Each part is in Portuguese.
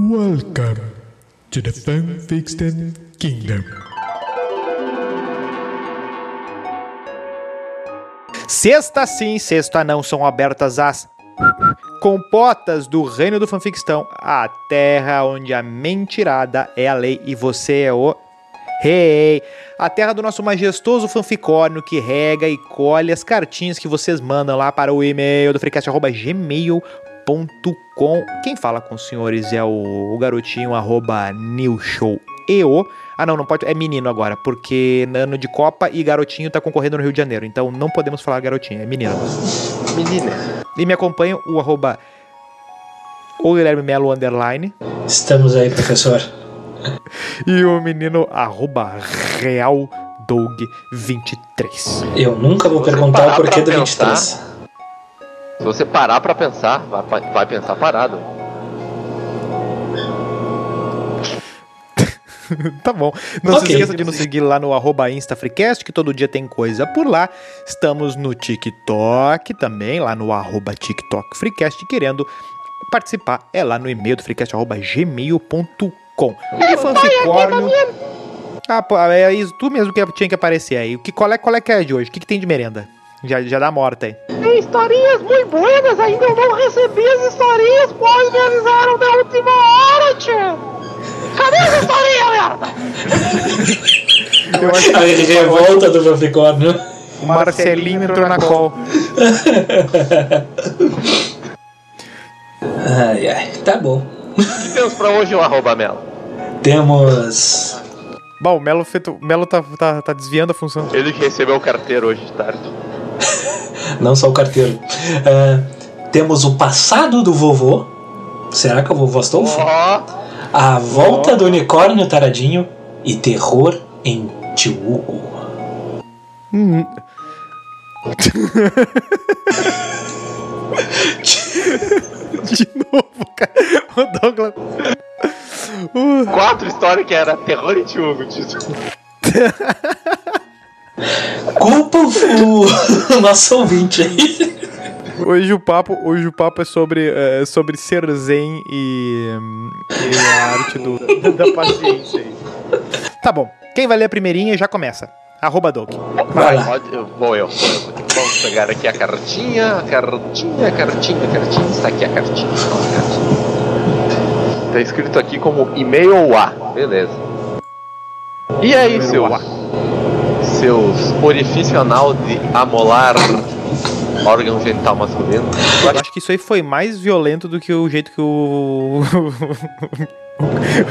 Welcome to the Fanfictão Kingdom. Sexta sim, sexta não, são abertas as compotas do reino do Fanfictão, a terra onde a mentirada é a lei e você é o rei. A terra do nosso majestoso fanficórnio que rega e colhe as cartinhas que vocês mandam lá para o e-mail do freecast@gmail.com. Quem fala com os senhores é o garotinho @newshow. Ah não, não pode, é menino agora, porque ano de Copa e garotinho tá concorrendo no Rio de Janeiro, então não podemos falar garotinho, é menino. Menina. E me acompanha o @guilhermemelo_. Estamos aí, professor. E o menino @realdoug23. Eu nunca vou perguntar o porquê do 23. Se você parar pra pensar, vai pensar parado. Tá bom. Não se esqueça de nos seguir lá no @InstaFreecast, que todo dia tem coisa por lá. Estamos no TikTok também, lá no @TikTokFreecast, querendo participar. É lá no e-mail do freecast@gmail.com. É fanficórnio. É isso, tu mesmo que tinha que aparecer aí. Qual é que é de hoje? O que tem de merenda? Já dá morta aí. Tem historinhas muito buenas, ainda eu não recebi as historinhas, pois me avisaram da última hora, tio. Cadê essa historinha, merda? Eu acho que a revolta do Jofricórnio Marcelino Tornacol. Ai, ai, tá bom. O que temos pra hoje, o @Melo? Temos... Bom, o Melo tá desviando a função. Ele que recebeu o carteiro hoje de tarde. Não só o carteiro. Temos o passado do vovô. Será que é o vovô Astolfo? A volta do unicórnio taradinho e terror em tio Hugo. De novo, cara. O Douglas. 4 histórias que era terror em tio Hugo. Culpa o nosso ouvinte aí. Hoje o papo é sobre ser zen e a arte da paciência. Tá bom. Quem vai ler a primeirinha já começa. @Doug. Vai. Vou eu. Vamos pegar aqui a cartinha. Está aqui a cartinha. Está escrito aqui como e-mail A. Beleza. E aí, seu A? Seus orifício anal de amolar... órgão genital masculino. Eu acho que isso aí foi mais violento do que o jeito que o...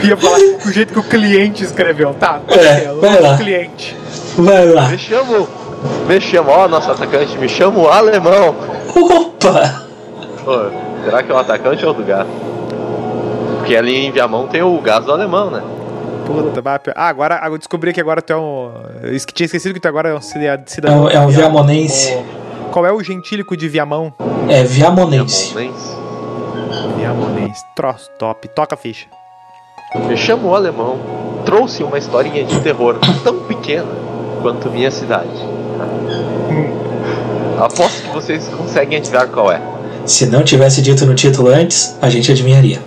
Eu ia falar o jeito que o cliente escreveu. Tá, vai lá. O cliente. Vai lá. Me chamo, ó, nosso atacante, me chamo o alemão. Opa! Ô, será que é o atacante ou do gato? Porque ali em Viamão tem o gás do alemão, né? Puta, agora eu descobri que agora tu é um... Tinha esquecido que tu agora é um cidadão. É um viamonense. Qual é o gentílico de Viamão? É Viamonense. Viamonense. Troço top. Toca a ficha. Me chamou o alemão. Trouxe uma historinha de terror tão pequena quanto minha cidade. Aposto que vocês conseguem adivinhar qual é. Se não tivesse dito no título antes, a gente adivinharia.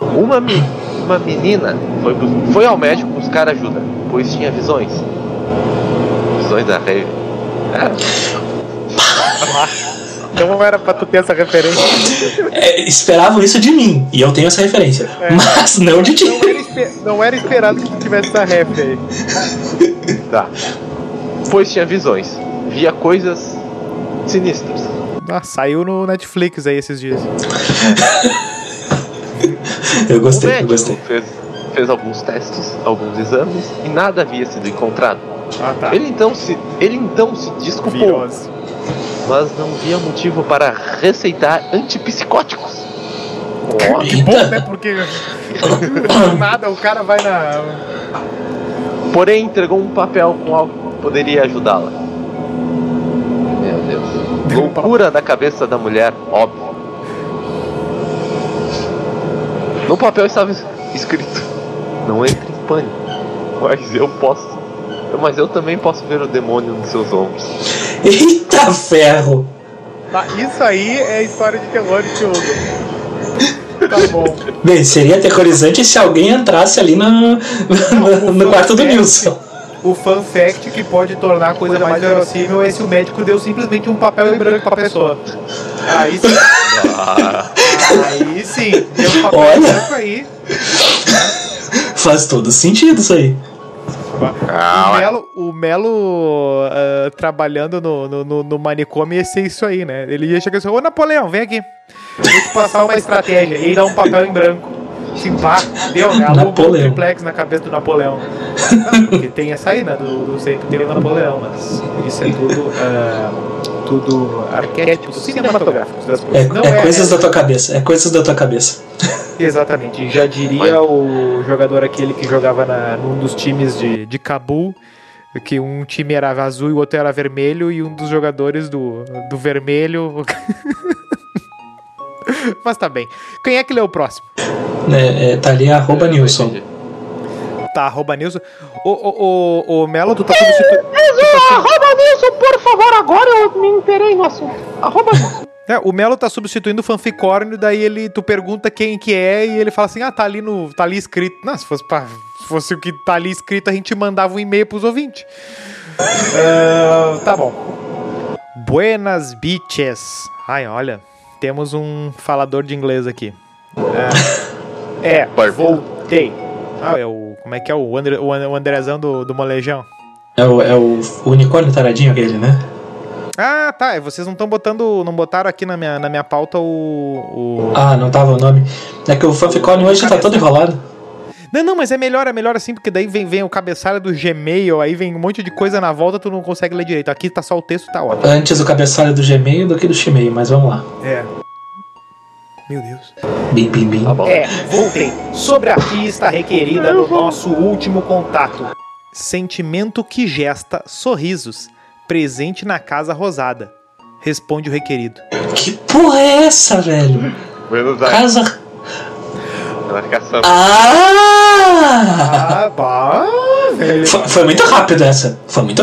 Uma menina foi ao médico buscar ajuda, pois tinha visões. Visões da rave. Não era pra tu ter essa referência. Esperavam isso de mim. E eu tenho essa referência. Mas não de ti. Não era esperado que tivesse essa ref aí. Tá. Pois tinha visões. Via coisas sinistras. Saiu no Netflix aí esses dias. Eu gostei. Fez alguns testes, alguns exames e nada havia sido encontrado. Tá. Ele então se desculpou, virose. Mas não via motivo para receitar antipsicóticos. Que bom, né? Porque nada, o cara vai na... Porém, entregou um papel com algo que poderia ajudá-la. Meu Deus. Loucura da cabeça da mulher, óbvio. No papel estava escrito: não entre em pânico, mas eu também posso ver o demônio nos seus ombros. Eita ferro! Isso aí é história de terror de Hugo. Tá bom. Bem, seria aterrorizante se alguém entrasse ali no quarto do Nilson. O fan fact que pode tornar a coisa mais verossímil é se o médico deu simplesmente um papel em branco pra pessoa. Aí sim. Aí sim, deu um papel em branco aí. Faz todo sentido isso aí. O Melo trabalhando no manicômio ia ser isso aí, né? Ele ia chegar e falar: ô Napoleão, vem aqui, vou te passar uma estratégia. E dá um papel em branco. Chimpá, deu um triplex na cabeça do Napoleão. Não, porque tem essa aí, né? Do sempre tem o Napoleão, mas isso é tudo arquétipos cinematográficos das coisas. É coisas da tua cabeça, é coisas da tua cabeça. Exatamente, já diria o jogador aquele que jogava num dos times de Cabul, que um time era azul e o outro era vermelho, e um dos jogadores do vermelho... Mas tá bem. Quem é que lê o próximo? Tá ali @Nilson. Tá, @Nilson. O Melo, tu tá substituindo... @Nilson, por favor, agora eu me interei no assunto. @Nilson. O Melo tá substituindo o Fanficórnio, daí tu pergunta quem que é e ele fala assim, tá ali tá ali escrito. Não, se fosse o que tá ali escrito, a gente mandava um e-mail pros ouvintes. Tá bom. Buenas bitches. Ai, olha, temos um falador de inglês aqui. Voltei. Como é que é o Andrezão do molejão? É o unicórnio taradinho aquele, né? Ah, tá, vocês não botaram aqui na minha pauta o... Ah, não tava o nome. É que o Fanficórnio hoje tá todo enrolado. Não, mas é melhor assim, porque daí vem o cabeçalho do Gmail, aí vem um monte de coisa na volta, tu não consegue ler direito. Aqui tá só o texto, tá ótimo. Antes o cabeçalho do Gmail do que do Gmail, mas vamos lá. Meu Deus. Bim, bim, bim. Tá bom. Voltei. Sobre a pista requerida no nosso último contato. Sentimento que gesta sorrisos. Presente na Casa Rosada, responde o requerido. Que porra é essa, velho? Casa... velho. Foi muito rápido essa. Eu não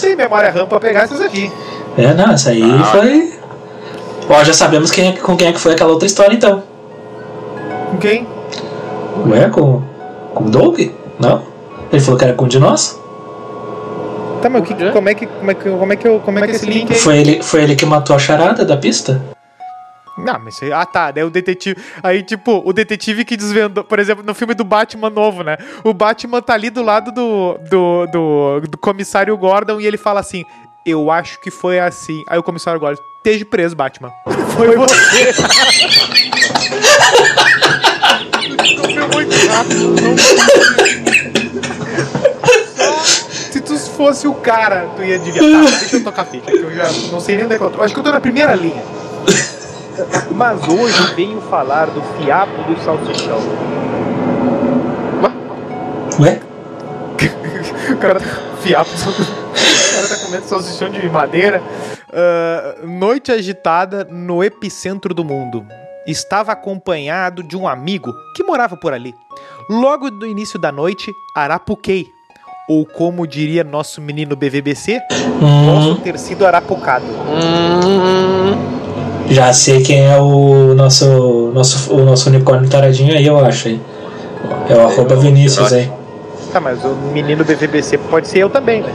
tenho memória RAM pra pegar essas aqui. Essa aí foi... Ó, já sabemos com quem é que foi aquela outra história, então. Com quem? Ué, com o Doug? Não? Ele falou que era com um de nós? Tá, mas como é que esse link aí? Foi ele que matou a charada da pista? Não, mas... Ah, tá, daí o detetive... Aí, tipo, o detetive que desvendou... Por exemplo, no filme do Batman novo, né? O Batman tá ali do lado do comissário Gordon e ele fala assim... Eu acho que foi assim... Aí o comissário Gordon... Esteja preso, Batman. Foi você! Foi muito rápido, Se tu fosse o cara, tu ia adivinhar. Tá, deixa eu tocar a ficha, que eu já não sei nem onde é que eu tô. Acho que eu tô na primeira linha. Mas hoje venho falar do fiapo do salsichão. Ué? O cara tá fiapo do salsichão. O cara tá comendo salsichão de madeira. Noite agitada no epicentro do mundo. Estava acompanhado de um amigo que morava por ali. Logo no início da noite, arapuquei. Ou como diria nosso menino BVBC, posso ter sido arapucado. Já sei quem é o nosso unicórnio taradinho aí, eu acho. Hein? É o @Vinícius aí. Tá, mas o menino BVBC pode ser eu também, né?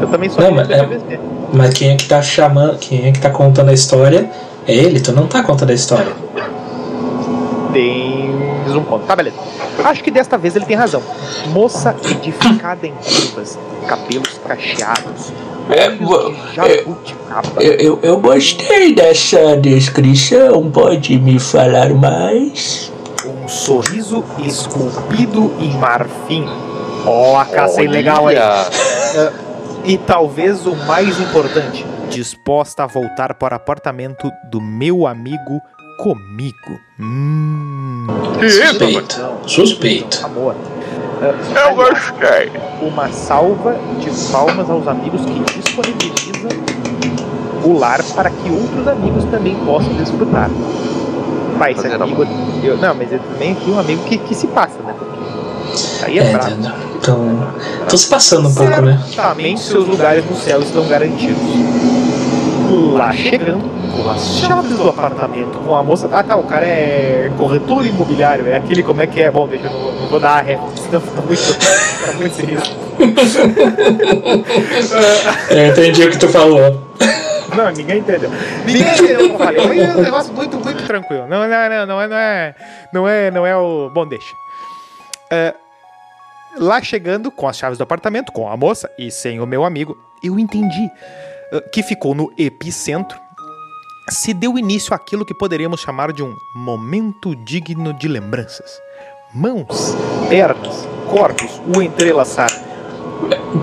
Eu também sou menino BVBC. Mas quem é que tá chamando, quem é que tá contando a história é ele, tu não tá contando a história. Tens um ponto, tá, beleza. Acho que desta vez ele tem razão. Moça edificada em curvas, cabelos cacheados, eu gostei dessa descrição. Pode me falar mais? Um sorriso esculpido em marfim. A caça ilegal aí. E talvez o mais importante, disposta a voltar para o apartamento do meu amigo comigo. Suspeito. Amor. Eu gostei. Uma salva de palmas aos amigos que disponibilizam o lar para que outros amigos também possam desfrutar. Pai, esse amigo... Não, mas ele também aqui é um amigo que se passa, né? Aí é brabo. Então, tô se passando um pouco, né? Certamente seus lugares no céu estão garantidos. lá chegando, com as chaves do apartamento, com a moça. Ah, tá, o cara é corretor imobiliário, é aquele, como é que é? Bom, deixa eu não vou dar a ré, senão fica muito sinistro. Eu entendi o que tu falou. Não, ninguém entendeu. Ninguém entendeu o que eu falei. É um negócio muito, muito tranquilo. Não é o. Bom, deixa. Lá chegando, com as chaves do apartamento, com a moça e sem o meu amigo, eu entendi que ficou no epicentro, se deu início àquilo que poderíamos chamar de um momento digno de lembranças. Mãos, pernas, corpos, o entrelaçar.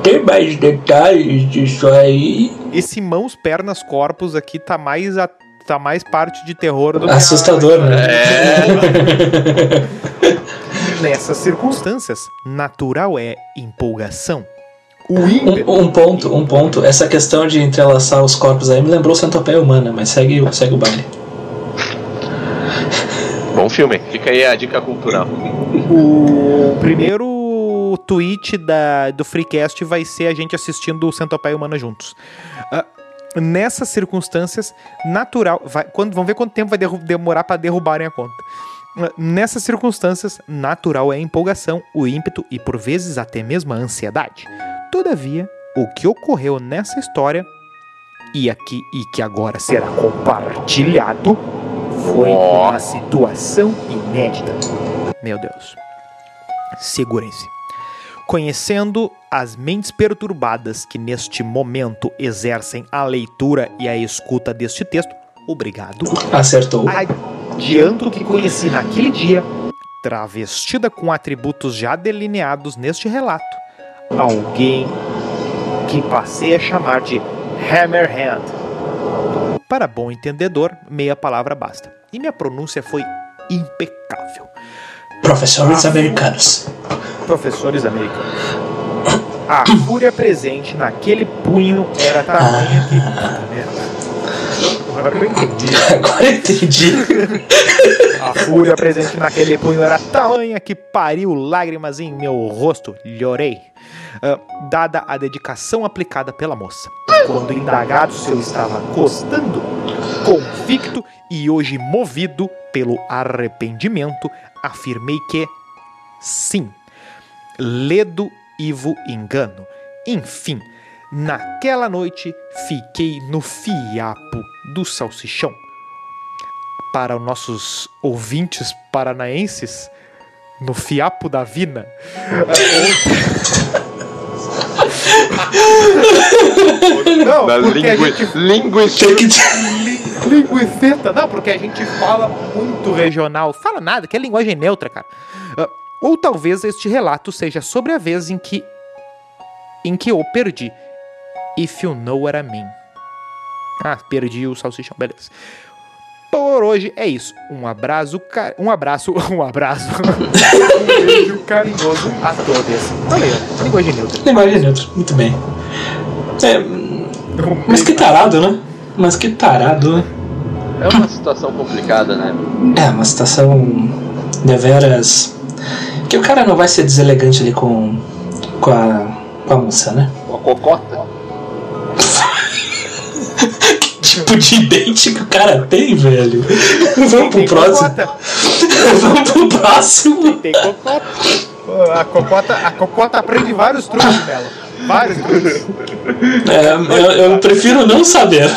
Tem mais detalhes disso aí? Esse mãos, pernas, corpos aqui tá mais parte de terror do assustador, né? Nessas circunstâncias, natural é empolgação. Um ponto. Essa questão de entrelaçar os corpos aí me lembrou Centopeia Humana, mas segue o baile. Bom filme. Fica aí a dica cultural. O primeiro tweet do Freecast vai ser a gente assistindo o Centopeia Humana juntos. Nessas circunstâncias, natural... Vamos ver quanto tempo vai demorar para derrubarem a conta. Nessas circunstâncias, natural é a empolgação, o ímpeto e, por vezes, até mesmo a ansiedade. Todavia, o que ocorreu nessa história, e que agora será compartilhado, foi uma situação inédita. Meu Deus. Segurem-se. Conhecendo as mentes perturbadas que neste momento exercem a leitura e a escuta deste texto, obrigado. Acertou. Adianto que conheci naquele dia, travestida com atributos já delineados neste relato, alguém que passei a chamar de Hammerhand. Para bom entendedor, meia palavra basta. E minha pronúncia foi impecável. Professores americanos. A fúria presente naquele punho era tamanha que... Agora eu entendi. A fúria presente naquele punho era tamanha que pariu lágrimas em meu rosto. Llorei. Dada a dedicação aplicada pela moça. Quando indagado se eu estava gostando, convicto e hoje movido pelo arrependimento, afirmei que sim. Ledo, ivo, engano. Enfim, naquela noite fiquei no fiapo do salsichão. Para os nossos ouvintes paranaenses, no fiapo da vina. Não, linguiceta. Não, porque a gente fala muito regional. Fala nada, que é linguagem neutra, cara. Ou talvez este relato seja sobre a vez em que eu perdi. If you know what I mean. Ah, perdi o salsichão, beleza. Por hoje é isso. Um abraço. Um beijo carinhoso a todos. Valeu. Linguagem neutra. Muito bem. Mas que tarado, né? É uma situação complicada, né? É, uma situação deveras... Que o cara não vai ser deselegante ali com a moça, né? Com a cocota. Que tipo de dente que o cara tem, velho? Vamos pro próximo. Tem cocota. A cocota aprende vários truques dela. Vários truques. Eu prefiro não saber.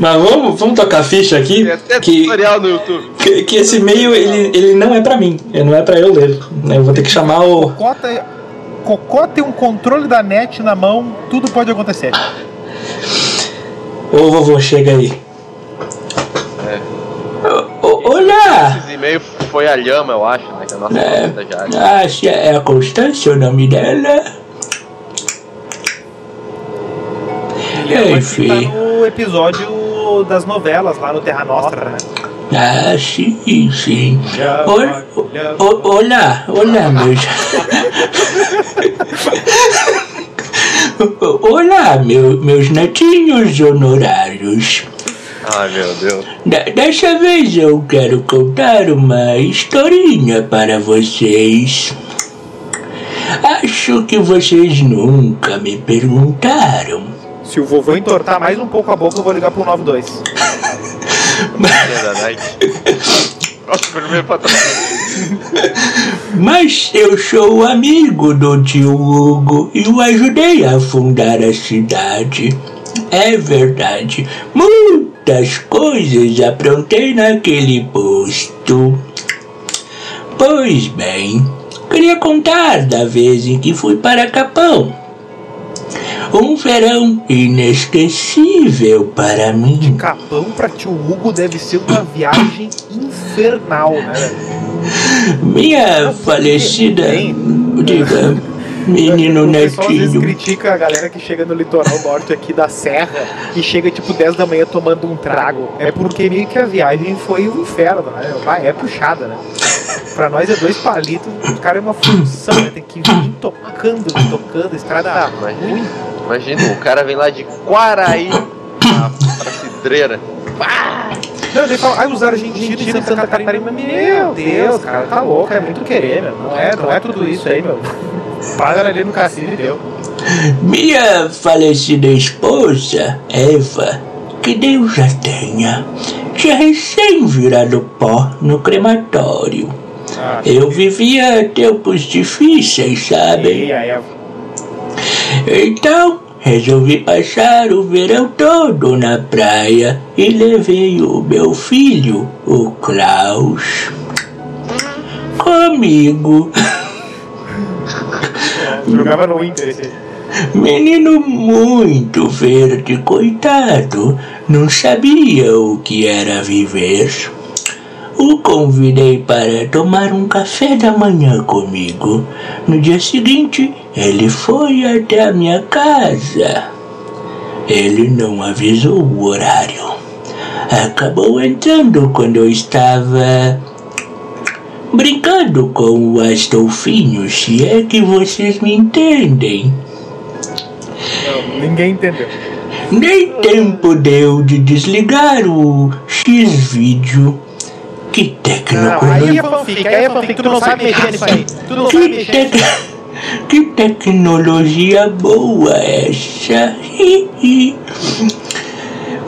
Mas vamos tocar a ficha aqui. Tem até tutorial no YouTube. Que esse e-mail ele não é pra mim. Não é pra eu ler. Eu vou ter que chamar o... Cocota e um controle da net na mão. Tudo pode acontecer. Ô vovô, chega aí. Olá! Esse e-mail foi a Lhama, eu acho, né? Que a nossa já é a Constância, o nome dela. Enfim. Tá no episódio das novelas lá no Terra Nostra, né? Ah, sim. Olá, meus. Olá, meus netinhos honorários. Ai, meu Deus. Dessa vez eu quero contar uma historinha para vocês. Acho que vocês nunca me perguntaram. Se o vovô entortar mais um pouco a boca, eu vou ligar pro 92. Mas eu sou amigo do tio Hugo e o ajudei a fundar a cidade. É verdade, muitas coisas aprontei naquele posto. Pois bem, queria contar da vez em que fui para Capão. Um verão inesquecível para mim. De Capão para tio Hugo deve ser uma viagem infernal, né? Minha falecida... Diga, menino netinho. O pessoal critica a galera que chega no litoral norte aqui da serra e chega tipo 10 da manhã tomando um trago. É porque meio que a viagem foi um inferno, né? É puxada, né? Pra nós é 2 palitos, o cara é uma função, né? Tem que vir tocando, estrada ruim. Imagina, o cara vem lá de Quaraí pra Cidreira. Não, ele fala, ai, os argentinos em Santa Catarina. Meu Deus, cara, tá louco, é muito querer, meu. Não é tudo isso aí, meu. Paga ali no cassino e deu. Minha falecida esposa, Eva, que Deus já tenha, tinha recém virado pó no crematório. Eu vivia tempos difíceis, sabe? Então, resolvi passar o verão todo na praia e levei o meu filho, o Klaus, comigo. Jogava no Inter. Menino muito verde, coitado, não sabia o que era viver. O convidei para tomar um café da manhã comigo. No dia seguinte, ele foi até a minha casa. Ele não avisou o horário. Acabou entrando quando eu estava brincando com o Astolfinho, se é que vocês me entendem. Não, ninguém entendeu. Nem tempo deu de desligar o X-vídeo. Que tecnologia. Que tecnologia boa essa.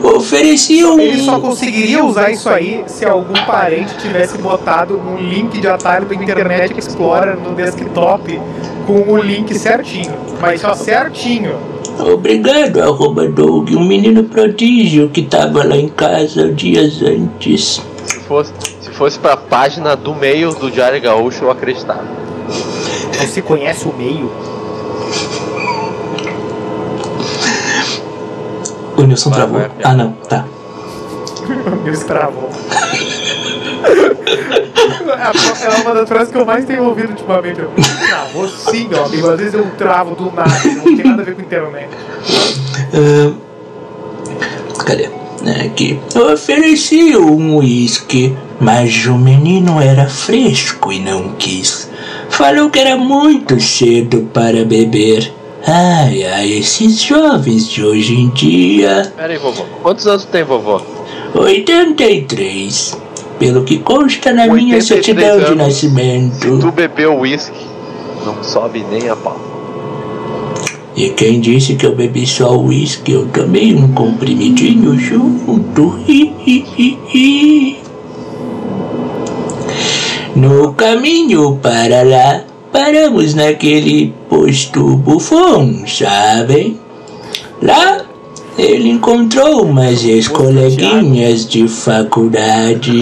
Oferecia um... Ele só conseguiria usar isso aí se algum parente tivesse botado um link de atalho do Internet Explorer no desktop com o link certinho. Mas só certinho. Obrigado, @Doug, um menino prodígio que tava lá em casa dias antes. Se fosse pra página do meio do Diário Gaúcho, eu acreditava. Você conhece o meio? O Nilson travou. Ah, não, tá. O Nilson travou. É uma das frases que eu mais tenho ouvido ultimamente. Eu travou sim, meu amigo. Às vezes eu travo do nada. Não tem nada a ver com internet. Cadê? Aqui. Eu ofereci um uísque, mas o menino era fresco e não quis. Falou que era muito cedo para beber. Ai, esses jovens de hoje em dia... Peraí, vovô. Quantos anos tem, vovô? 83. Pelo que consta na minha certidão anos de nascimento. Se tu bebeu uísque, não sobe nem a pau. E quem disse que eu bebi só uísque? Eu tomei um comprimidinho junto. No caminho para lá, paramos naquele posto bufão, sabem? Lá, ele encontrou umas ex-coleguinhas de faculdade.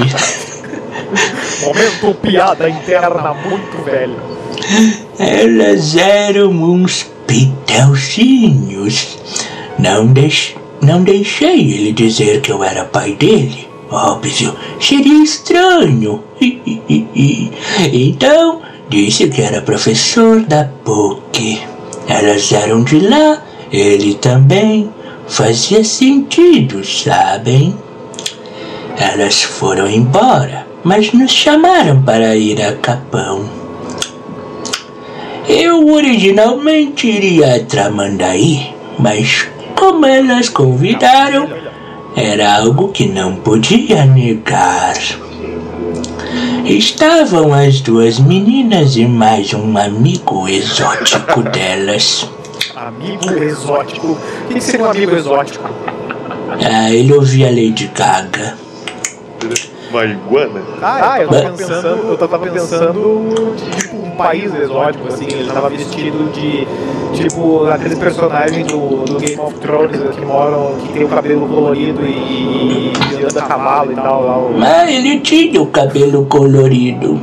Momento piada interna muito velho. Elas eram uns pitelzinhos. Não deixei ele dizer que eu era pai dele. Óbvio, seria estranho. Então, disse que era professor da PUC. Elas eram de lá, ele também. Fazia sentido, sabem? Elas foram embora, mas nos chamaram para ir a Capão. Eu originalmente iria a Tramandaí, mas como elas convidaram, era algo que não podia negar. Estavam as 2 meninas e mais um amigo exótico delas. Amigo exótico. O que seria um amigo exótico? Ah, ele ouvia Lady Gaga. Marihuana? Ah, eu tava pensando tipo um país exótico, assim. Ele tava vestido de tipo aqueles personagens do Game of Thrones que moram, que tem o cabelo colorido e anda a cavalo e tal. Mas ele tinha o cabelo colorido.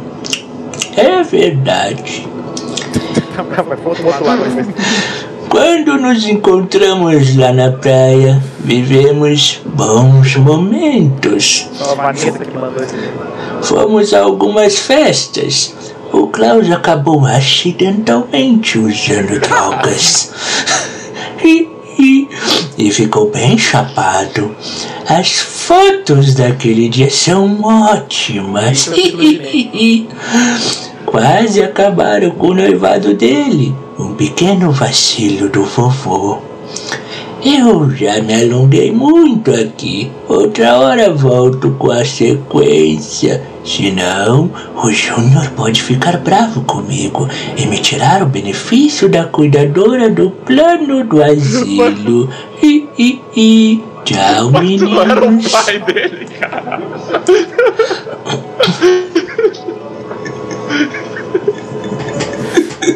É verdade. Quando nos encontramos lá na praia, vivemos bons momentos. Fomos a algumas festas. O Klaus acabou acidentalmente usando drogas. E ficou bem chapado. As fotos daquele dia são ótimas. Quase acabaram com o noivado dele. Um pequeno vacilo do vovô. Eu já me alonguei muito aqui. Outra hora volto com a sequência. Senão, o Júnior pode ficar bravo comigo e me tirar o benefício da cuidadora do plano do asilo. Tchau, menino. Mas tu era o pai dele, cara.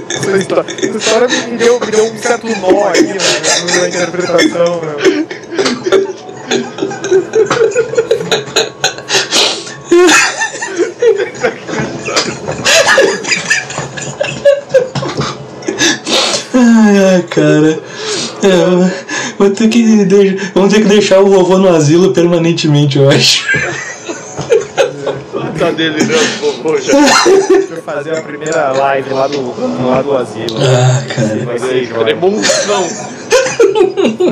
Essa história me deu um certo nó aí, né, na interpretação, né? Ai, cara. Vamos ter que deixar o vovô no asilo permanentemente, eu acho. Tá delirando, vovô, já. Deixa eu fazer a primeira live lá do asilo. Ah, cara. Vai ser emoção.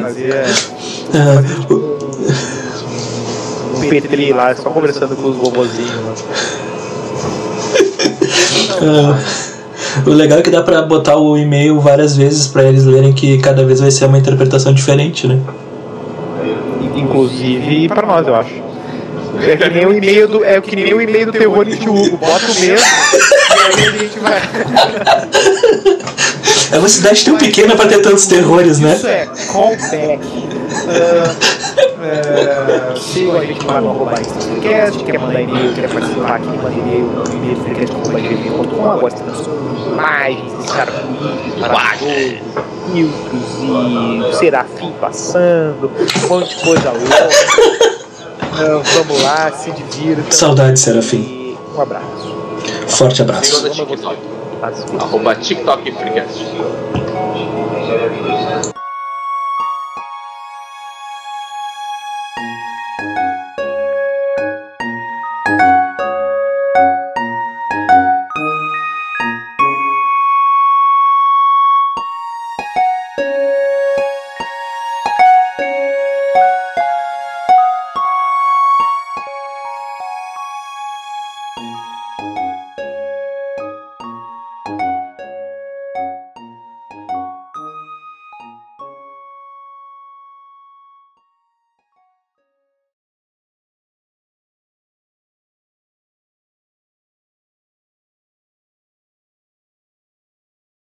Fazer tipo, um petri lá, só conversando com os vovozinhos. O legal é que dá pra botar o e-mail várias vezes pra eles lerem, que cada vez vai ser uma interpretação diferente, né? Inclusive pra nós, eu acho. É que nem o e-mail do terror de Hugo. Bota o mesmo e aí a gente vai. É uma cidade tão pequena pra ter tantos terrores, né? Isso é callback. Siga a gente lá no @podcast, quer mandar e-mail, quer participar aqui, manda e-mail no e-mail.com. Agora temos imagens, carpinhos, maravilhosos, filtros e Serafim passando, um monte de coisa louca. Não, vamos lá, se divirtam. Saudade, Serafim. Um abraço. Forte abraço. @TikTok. @TikTok Freecast.